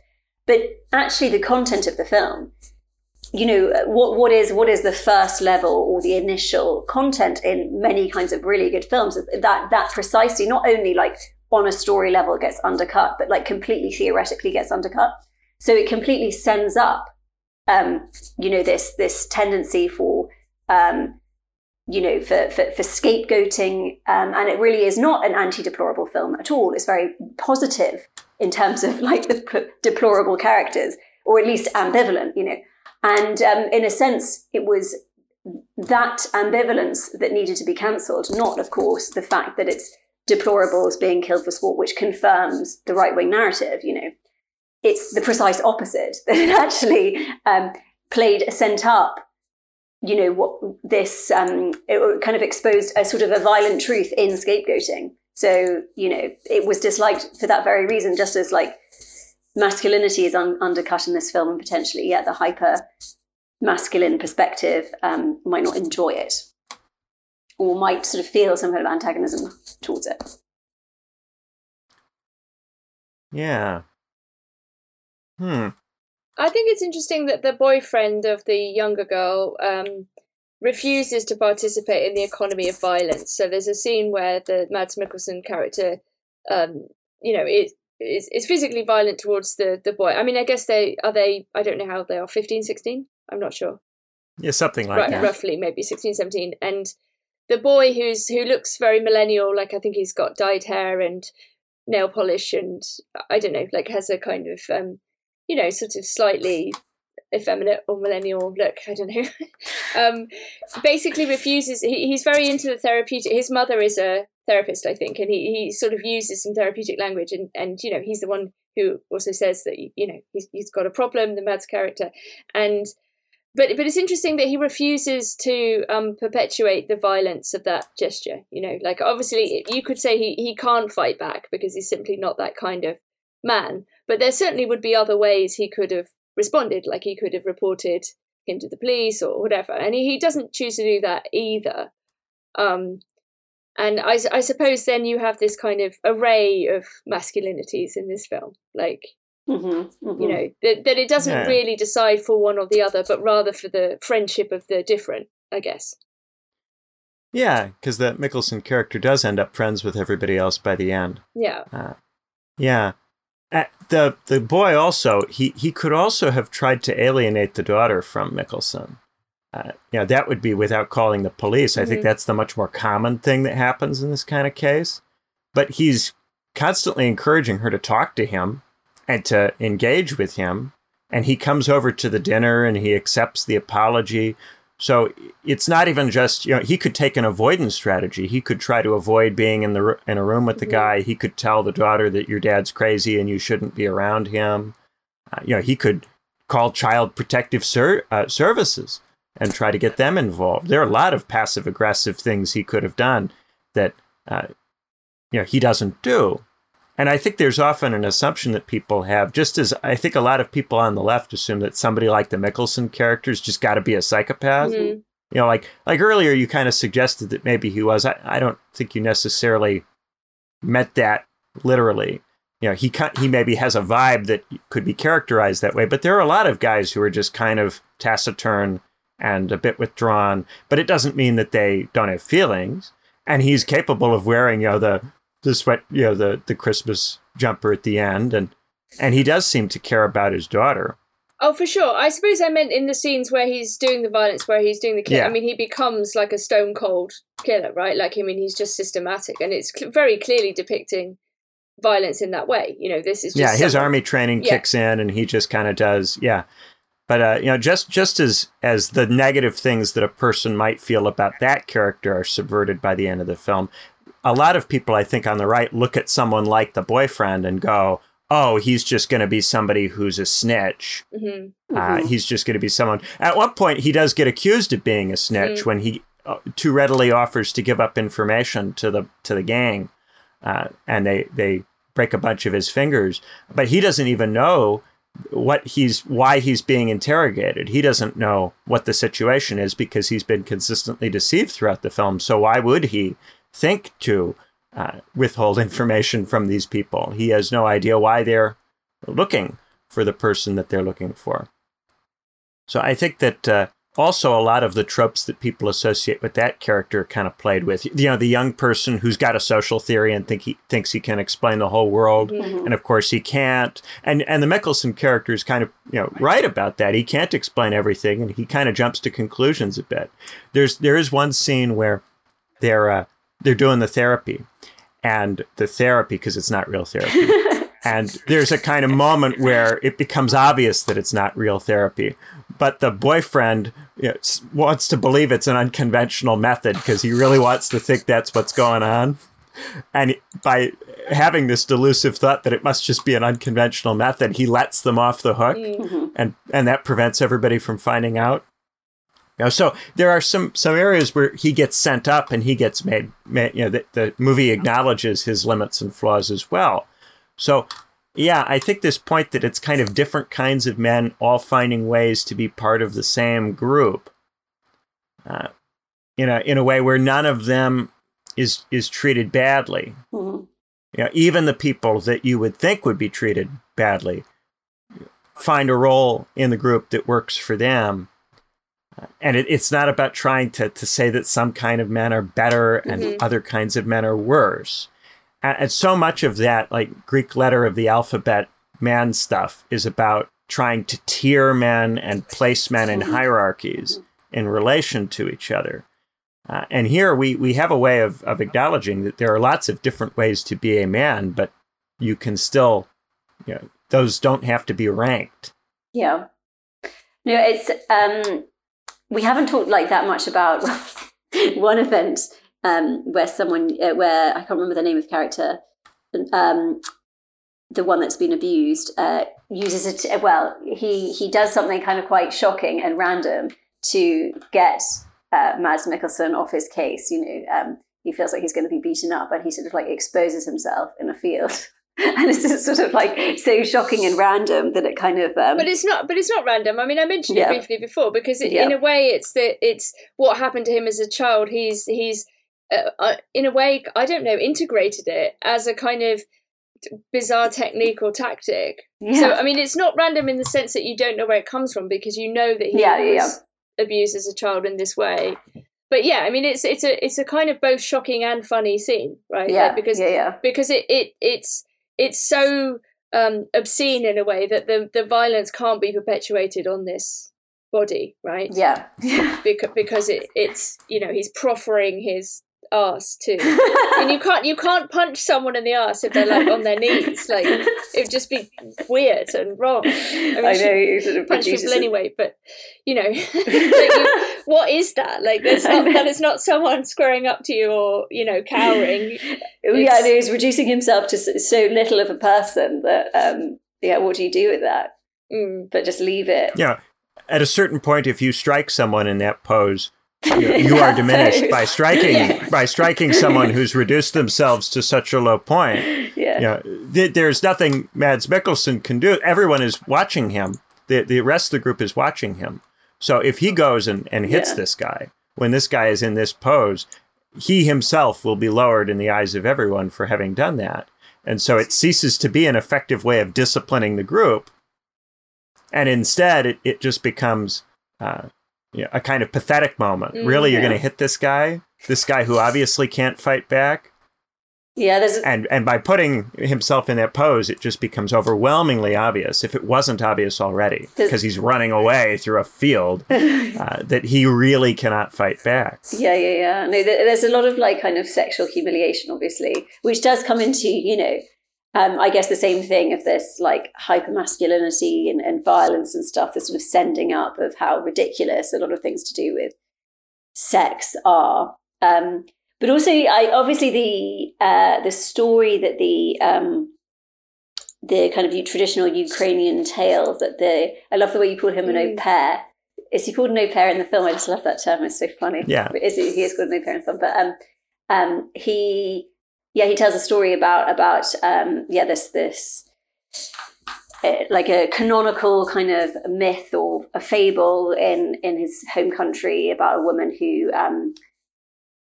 But actually the content of the film, you know, what is the first level or the initial content in many kinds of really good films that precisely not only like on a story level gets undercut, but like completely theoretically gets undercut. So it completely sends up, you know, this tendency for, you know, for scapegoating. And it really is not an anti-deplorable film at all. It's very positive in terms of like the deplorable characters, or at least ambivalent, you know. And in a sense, it was that ambivalence that needed to be cancelled, not, of course, the fact that it's deplorables being killed for sport, which confirms the right-wing narrative, you know. It's the precise opposite, that it actually played a scent up, you know, what this, it kind of exposed a sort of a violent truth in scapegoating. So, you know, it was disliked for that very reason, just as, like, masculinity is undercut in this film, and potentially, yeah, the hyper-masculine perspective might not enjoy it, or might sort of feel some kind of antagonism towards it. Yeah. I think it's interesting that the boyfriend of the younger girl refuses to participate in the economy of violence. So there's a scene where the Mads Mikkelsen character, you know, is physically violent towards the boy. I mean, I guess they I don't know how they are, 15, 16? I'm not sure. Yeah, something like that. Roughly, maybe 16, 17. And the boy who looks very millennial, like I think he's got dyed hair and nail polish and I don't know, like has a kind of... you know, sort of slightly effeminate or millennial look, I don't know, basically refuses, he's very into the therapeutic, his mother is a therapist, I think, and he sort of uses some therapeutic language, and you know, he's the one who also says that, you know, he's got a problem, the Mads character, and, but it's interesting that he refuses to perpetuate the violence of that gesture, you know, like obviously you could say he can't fight back because he's simply not that kind of man, but there certainly would be other ways he could have responded, like he could have reported him to the police or whatever, and he doesn't choose to do that either. And I suppose then you have this kind of array of masculinities in this film, like you know, that it doesn't really decide for one or the other, but rather for the friendship of the different, I guess. Yeah, because that Mikkelsen character does end up friends with everybody else by the end. Yeah. The boy also, he could also have tried to alienate the daughter from Mikkelsen. You know, that would be without calling the police. I think that's the much more common thing that happens in this kind of case. But he's constantly encouraging her to talk to him and to engage with him. And he comes over to the dinner and he accepts the apology. So it's not even just, you know, he could take an avoidance strategy. He could try to avoid being in a room with the guy. He could tell the daughter that your dad's crazy and you shouldn't be around him. You know, he could call child protective services and try to get them involved. There are a lot of passive aggressive things he could have done that, you know, he doesn't do. And I think there's often an assumption that people have, just as I think a lot of people on the left assume that somebody like the Mikkelsen character's just got to be a psychopath. You know, like earlier, you kind of suggested that maybe he was. I don't think you necessarily meant that literally. You know, he maybe has a vibe that could be characterized that way. But there are a lot of guys who are just kind of taciturn and a bit withdrawn. But it doesn't mean that they don't have feelings. And he's capable of wearing, you know, the sweat, you know, the Christmas jumper at the end, and he does seem to care about his daughter. Oh, for sure. I suppose I meant in the scenes where he's doing the violence, where he's doing the killing. Yeah. I mean, he becomes like a stone cold killer, right? Like, I mean, he's just systematic, and it's very clearly depicting violence in that way. You know, this is just his army training kicks in, and he just kind of does, But you know, just as the negative things that a person might feel about that character are subverted by the end of the film. A lot of people, I think, on the right look at someone like the boyfriend and go, oh, he's just going to be somebody who's a snitch. He's just going to be someone. At one point, he does get accused of being a snitch when he too readily offers to give up information to the gang. And they break a bunch of his fingers. But he doesn't even know why he's being interrogated. He doesn't know what the situation is because he's been consistently deceived throughout the film. So why would he think to withhold information from these people? He has no idea why they're looking for the person that they're looking for. So I think that also a lot of the tropes that people associate with that character kind of played with. You know, the young person who's got a social theory and thinks he can explain the whole world, and of course he can't. And the Mikkelsen character is kind of, you know, right about that. He can't explain everything, and he kind of jumps to conclusions a bit. There is one scene where they're doing the therapy, because it's not real therapy. And there's a kind of moment where it becomes obvious that it's not real therapy. But the boyfriend wants to believe it's an unconventional method because he really wants to think that's what's going on. And by having this delusive thought that it must just be an unconventional method, he lets them off the hook, mm-hmm. and that prevents everybody from finding out. You know, so there are some areas where he gets sent up and he gets made the movie acknowledges his limits and flaws as well. So, yeah, I think this point that it's kind of different kinds of men all finding ways to be part of the same group, in a way where none of them is treated badly. Mm-hmm. You know, even the people that you would think would be treated badly find a role in the group that works for them. And it's not about trying to say that some kind of men are better and mm-hmm. other kinds of men are worse. And so much of that, like Greek letter of the alphabet man stuff, is about trying to tier men and place men in hierarchies in relation to each other. And here we have a way of acknowledging that there are lots of different ways to be a man, but you can still, those don't have to be ranked. Yeah. No, it's, we haven't talked like that much about one event. Where someone, where I can't remember the name of the character, the one that's been abused, uses it. Well, he does something kind of quite shocking and random to get Mads Mikkelsen off his case. He feels like he's going to be beaten up, and he sort of like exposes himself in a field. And it's just sort of like so shocking and random that it kind of. But it's not random. I mean, I mentioned it briefly before because in a way, it's what happened to him as a child. He's. In a way, I don't know, integrated it as a kind of bizarre technique or tactic. Yeah. So, I mean, it's not random in the sense that you don't know where it comes from because you know that he was abused as a child in this way. But yeah, I mean, it's a kind of both shocking and funny scene, right? Yeah, like because it's so obscene in a way that the violence can't be perpetuated on this body, right? Yeah, because it's he's proffering his arse too, and you can't punch someone in the arse if they're like on their knees. Like it would just be weird and wrong. I mean, know you sort of punch people anyway, but what is that? Like that is not someone squaring up to you or cowering. He's reducing himself to so little of a person that what do you do with that? Mm. But just leave it. Yeah, at a certain point, if you strike someone in that pose. You are diminished by striking someone who's reduced themselves to such a low point. Yeah. There's nothing Mads Mikkelsen can do. Everyone is watching him. The rest of the group is watching him. So if he goes and hits this guy, when this guy is in this pose, he himself will be lowered in the eyes of everyone for having done that. And so it ceases to be an effective way of disciplining the group. And instead, it just becomes... a kind of pathetic moment. Really, you're going to hit this guy who obviously can't fight back? Yeah. And by putting himself in that pose, it just becomes overwhelmingly obvious, if it wasn't obvious already, because he's running away through a field that he really cannot fight back. Yeah. No, there's a lot of like kind of sexual humiliation, obviously, which does come into, I guess the same thing of this like hypermasculinity and violence and stuff, the sort of sending up of how ridiculous a lot of things to do with sex are. But also, obviously the story that the kind of traditional Ukrainian tale that I love the way you call him an au pair. Is he called an au pair in the film? I just love that term. It's so funny. Yeah. He is called an au pair in the film. But he tells a story about this like a canonical kind of myth or a fable in his home country about a woman who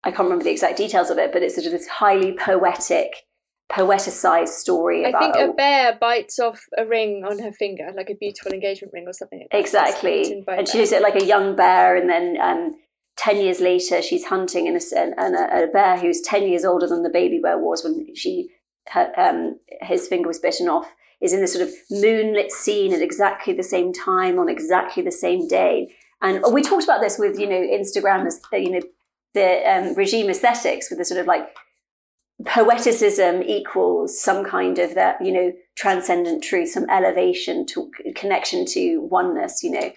I can't remember the exact details of it, but it's sort of this highly poeticized story. I think a bear bites off a ring on her finger, like a beautiful engagement ring or something. Like that. Exactly, and she does it like a young bear, and then. 10 years later, she's hunting and a bear who's 10 years older than the baby bear was when his finger was bitten off, is in this sort of moonlit scene at exactly the same time on exactly the same day. And we talked about this with Instagram, the regime aesthetics, with the sort of like poeticism equals some kind of that, you know, transcendent truth, some elevation to connection to oneness, you know.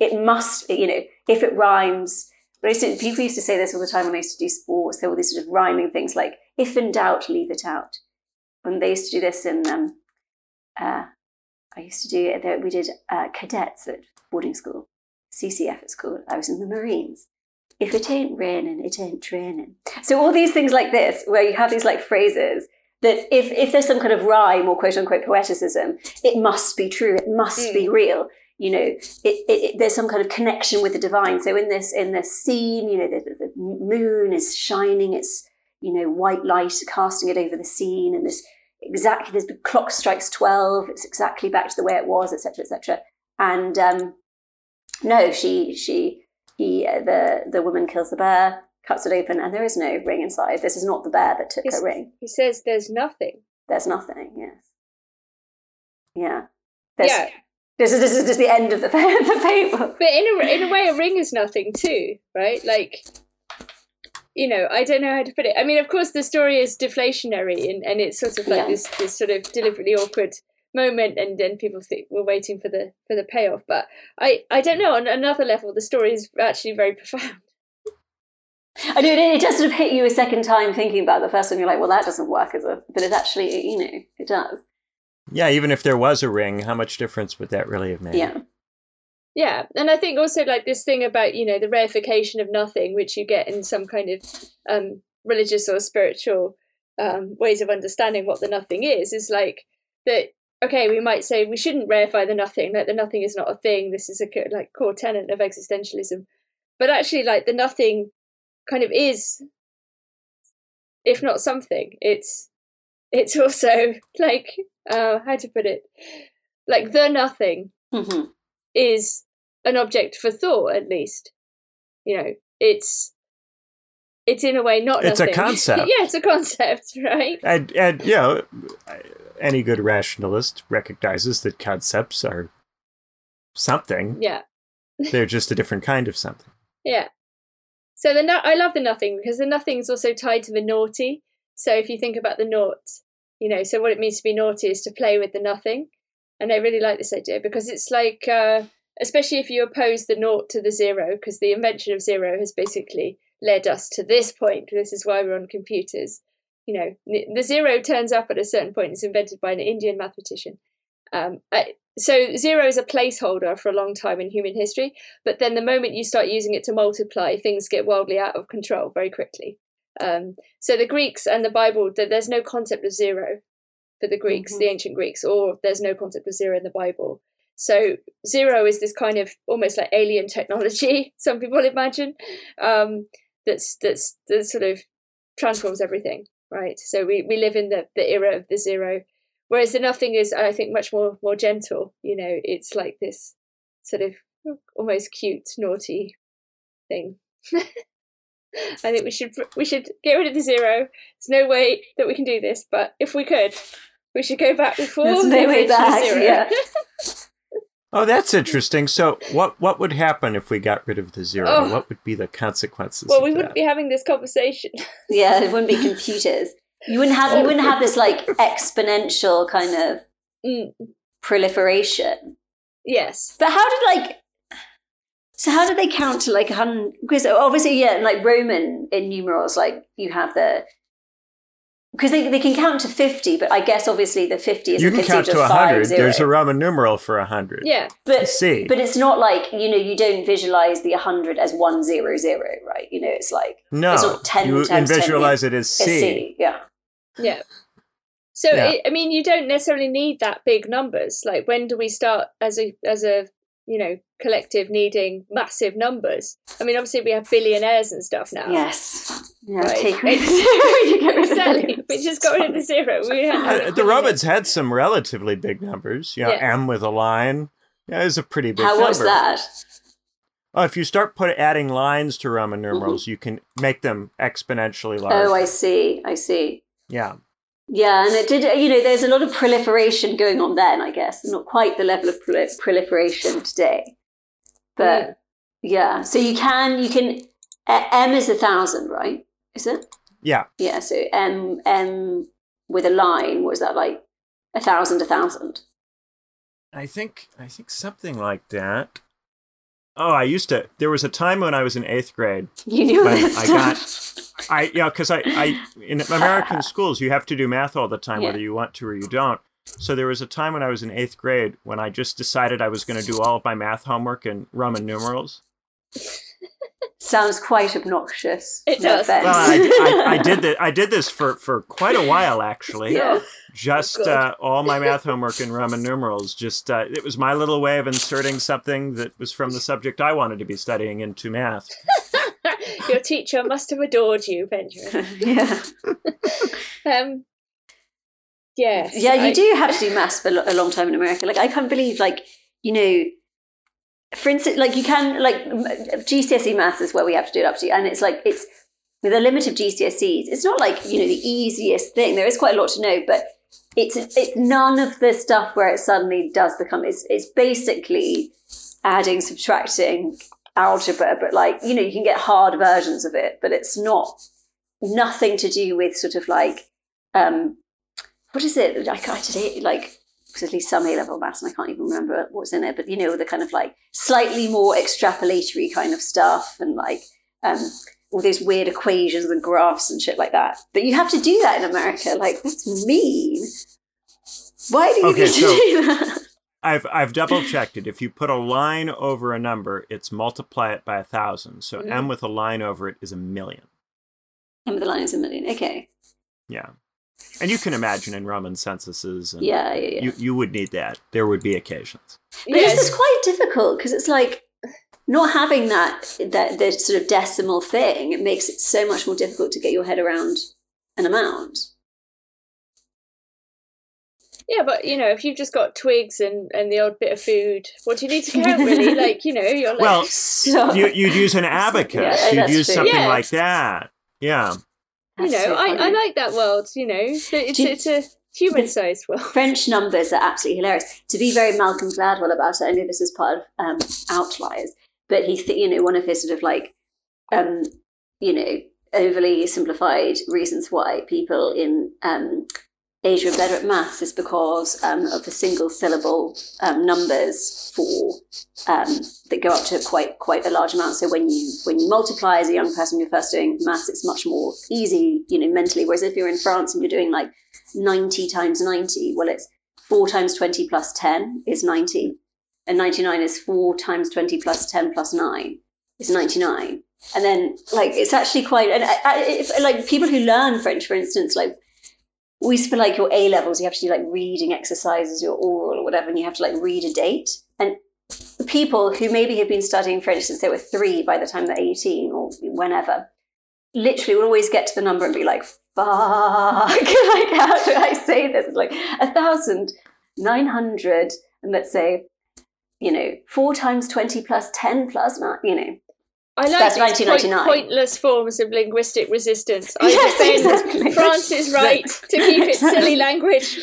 It must, you know, if it rhymes, but people used to say this all the time when I used to do sports, there were these sort of rhyming things like, if in doubt, leave it out. And they used to do this in, I used to do, we did cadets at boarding school, CCF at school. I was in the Marines. If it ain't raining, it ain't training. So all these things like this, where you have these like phrases that if there's some kind of rhyme or quote unquote poeticism, it must be true. It must be real. You know, there's some kind of connection with the divine. So in this scene, you know, the moon is shining. It's, you know, white light casting it over the scene, and this exactly the clock strikes 12. It's exactly back to the way it was, etc., etc. And no, the woman kills the bear, cuts it open, and there is no ring inside. This is not the bear that took her ring. He says, "There's nothing." There's nothing. Yes. Yeah. Yeah. This is just the end of the paper. But in a way, a ring is nothing too, right? Like, you know, I don't know how to put it. I mean, of course, the story is deflationary, and it's sort of like this sort of deliberately awkward moment, and then people think we're waiting for the payoff. But I don't know. On another level, the story is actually very profound. I know it just sort of hit you a second time thinking about it. The first one, you're like, well, that doesn't work but it actually, you know, it does. Yeah, even if there was a ring, how much difference would that really have made? Yeah, and I think also like this thing about, you know, the reification of nothing, which you get in some kind of religious or spiritual ways of understanding what the nothing is like that. Okay, we might say we shouldn't reify the nothing, like the nothing is not a thing. This is a like core tenet of existentialism, but actually, like the nothing kind of is, if not something, it's also like. How to put it? Like the nothing is an object for thought, at least. You know, it's in a way not. It's nothing. A concept. Yeah, it's a concept, right? And you know, any good rationalist recognizes that concepts are something. Yeah, they're just a different kind of something. Yeah. So I love the nothing because the nothing is also tied to the naughty. So if you think about the naught. You know, so what it means to be naughty is to play with the nothing. And I really like this idea because it's like, especially if you oppose the naught to the zero, because the invention of zero has basically led us to this point. This is why we're on computers. You know, the zero turns up at a certain point. It's invented by an Indian mathematician. So zero is a placeholder for a long time in human history. But then the moment you start using it to multiply, things get wildly out of control very quickly. So the Greeks and the Bible, there's no concept of zero for the Greeks, the ancient Greeks, or there's no concept of zero in the Bible. So zero is this kind of almost like alien technology, some people imagine, that sort of transforms everything, right? So we live in the era of the zero, whereas the nothing is, I think, much more gentle. You know, it's like this sort of almost cute, naughty thing. I think we should get rid of the zero. There's no way that we can do this, but if we could, we should go back before. There's no way back. To zero. Yeah. Oh, that's interesting. So, what would happen if we got rid of the zero? Oh. What would be the consequences? Well, we wouldn't be having this conversation. Yeah, it wouldn't be computers. You wouldn't have this like exponential kind of proliferation. Yes, but how did like? So how do they count to like 100? Because obviously, yeah, like Roman in numerals, like you have because they can count to 50, but I guess obviously the 50 is. You can count to 100. There's a Roman numeral for 100. Yeah, but it's not like, you know, you don't visualize the 100 as 100, right? You know, it's like no, it's not 10 times 10. You visualize it as C. Yeah, yeah. So yeah. I mean, you don't necessarily need that big numbers. Like, when do we start as a you know, collective needing massive numbers? I mean, obviously we have billionaires and stuff now. Yes. Yeah, right. Exactly. We just got rid of the zero. The Romans had some relatively big numbers. You know, M with a line. Yeah, it was a pretty big number. How was that? Oh, if you start adding lines to Roman numerals, you can make them exponentially larger. Oh, I see. Yeah. Yeah, and it did, you know, there's a lot of proliferation going on then, I guess. Not quite the level of proliferation today. But, yeah. So you can M is 1,000, right? Is it? Yeah. Yeah, so M with a line, was that like 1,000 I think something like that. Oh, I used to. There was a time when I was in 8th grade. You knew this stuff. Because in American schools, you have to do math all the time, whether you want to or you don't. So there was a time when I was in 8th grade when I just decided I was going to do all of my math homework in Roman numerals. Sounds quite obnoxious. It does. Well, I did this for quite a while, actually. Yeah. Just all my math homework in Roman numerals. Just it was my little way of inserting something that was from the subject I wanted to be studying into math. Your teacher must have adored you, Benjamin. Yeah. Yes. Yeah, you do have to do maths for a long time in America. Like, I can't believe, like, you know, for instance, like you can, like GCSE maths is where we have to do it up to, and it's like, it's with a limit of GCSEs. It's not like, you know, the easiest thing. There is quite a lot to know, but it's none of the stuff where it suddenly does become, it's basically adding, subtracting, algebra, but like, you know, you can get hard versions of it, but it's nothing to do with sort of like, what is it? Like I did it, like, at least some A-level maths, and I can't even remember what's in it, but you know, the kind of like slightly more extrapolatory kind of stuff, and like all those weird equations and graphs and shit like that. But you have to do that in America. Like, that's mean. Why do you need to do that? I've double checked it. If you put a line over a number, it's multiply it by 1,000. So M with a line over it is 1,000,000. M with a line is 1,000,000. Okay. Yeah. And you can imagine in Roman censuses, and you would need that. There would be occasions. But this is quite difficult, because it's like not having that sort of decimal thing, it makes it so much more difficult to get your head around an amount. Yeah, but, you know, if you've just got twigs and the odd bit of food, what do you need to count, really? Like, you know, you're like... Well, you'd use an abacus. Yeah, you'd use something like that. Yeah. You know, I like that world, you know. It's a human-sized world. French numbers are absolutely hilarious. To be very Malcolm Gladwell about it, I know this is part of Outliers, but he, you know, one of his sort of like, you know, overly simplified reasons why people in Asia are better at maths is because of the single-syllable numbers for that go up to quite a large amount. So when you multiply as a young person, you're first doing maths, it's much more easy, you know, mentally. Whereas if you're in France and you're doing like 90 times 90, well, it's 4 times 20 plus 10 is 90. And 99 is 4 times 20 plus 10 plus 9 is 99. And then, like, it's actually quite... And like, people who learn French, for instance, like, always for like your A levels, you have to do like reading exercises, your oral or whatever, and you have to like read a date. And people who maybe have been studying French since they were 3 by the time they're 18 or whenever, literally will always get to the number and be like, fuck, like, how do I say this? It's like 1,900, and let's say, you know, 4 times 20 plus 10 plus, you know. I like that's these pointless forms of linguistic resistance. Exactly. France is right to keep its silly language.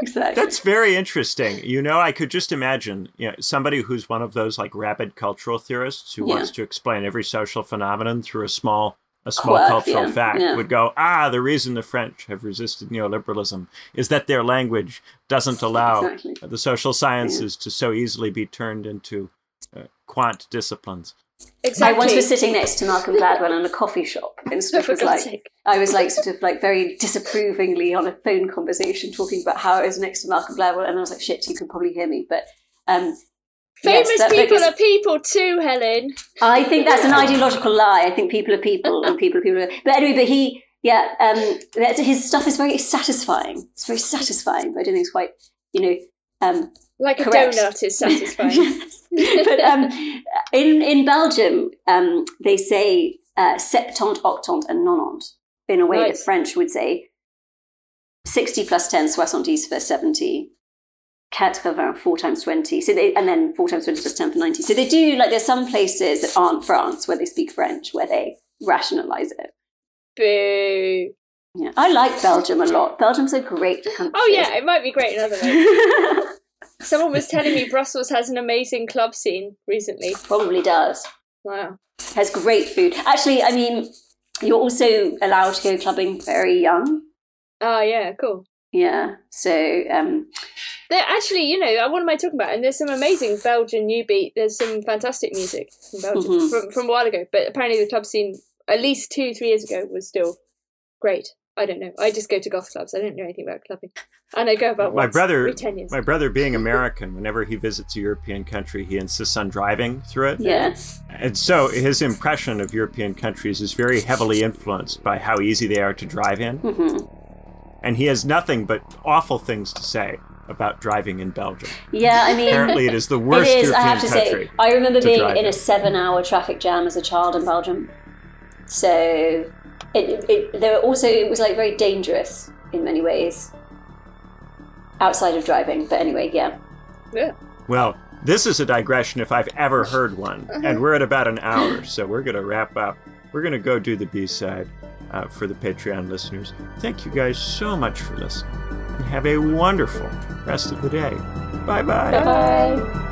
Exactly. That's very interesting. You know, I could just imagine, you know, somebody who's one of those like rabid cultural theorists who wants to explain every social phenomenon through a small quirk, cultural fact would go, the reason the French have resisted neoliberalism is that their language doesn't allow the social sciences to so easily be turned into quant disciplines. Exactly. I once was sitting next to Malcolm Gladwell in a coffee shop, and sort of I was very disapprovingly on a phone conversation talking about how I was next to Malcolm Gladwell, and I was like, shit, you can probably hear me, but famous people are people too, Helen. I think that's an ideological lie. I think people are people and people are people. But anyway, but he, his stuff is very satisfying. It's very satisfying, but I don't think it's quite, you know, like correct. A donut is satisfying. But in Belgium, they say septante, octante, and nonante in a way that French would say 60 plus 10, 70 for 70, 80, 4 times 20, so they, and then 4 times 20 plus 10 for 90. So they do, like, there's some places that aren't France where they speak French, where they rationalise it. Boo. Yeah, I like Belgium a lot. Belgium's a great country. Oh, yeah, it might be great in other ways. Someone was telling me Brussels has an amazing club scene recently. Probably does. Wow. Has great food. Actually, I mean, You're also allowed to go clubbing very young. Oh, yeah, cool. Yeah, so... They're actually, you know, what am I talking about? And there's some amazing Belgian new beat. There's some fantastic music from Belgium from a while ago. But apparently the club scene, at least 2-3 years ago, was still great. I don't know. I just go to golf clubs. I don't know anything about clubbing. And I go about once every 10 years. My brother, being American, whenever he visits a European country, he insists on driving through it. Yes. And so his impression of European countries is very heavily influenced by how easy they are to drive in. Mm-hmm. And he has nothing but awful things to say about driving in Belgium. Yeah, I mean... Apparently it is the worst European country. It is, I have to say. I remember being in a 7-hour traffic jam as a child in Belgium. So... It was like very dangerous in many ways outside of driving, but anyway, yeah. Well, this is a digression if I've ever heard one, and we're at about an hour, so we're going to wrap up. We're going to go do the B-side for the Patreon listeners. Thank you guys so much for listening, and have a wonderful rest of the day. Bye-bye. Bye-bye.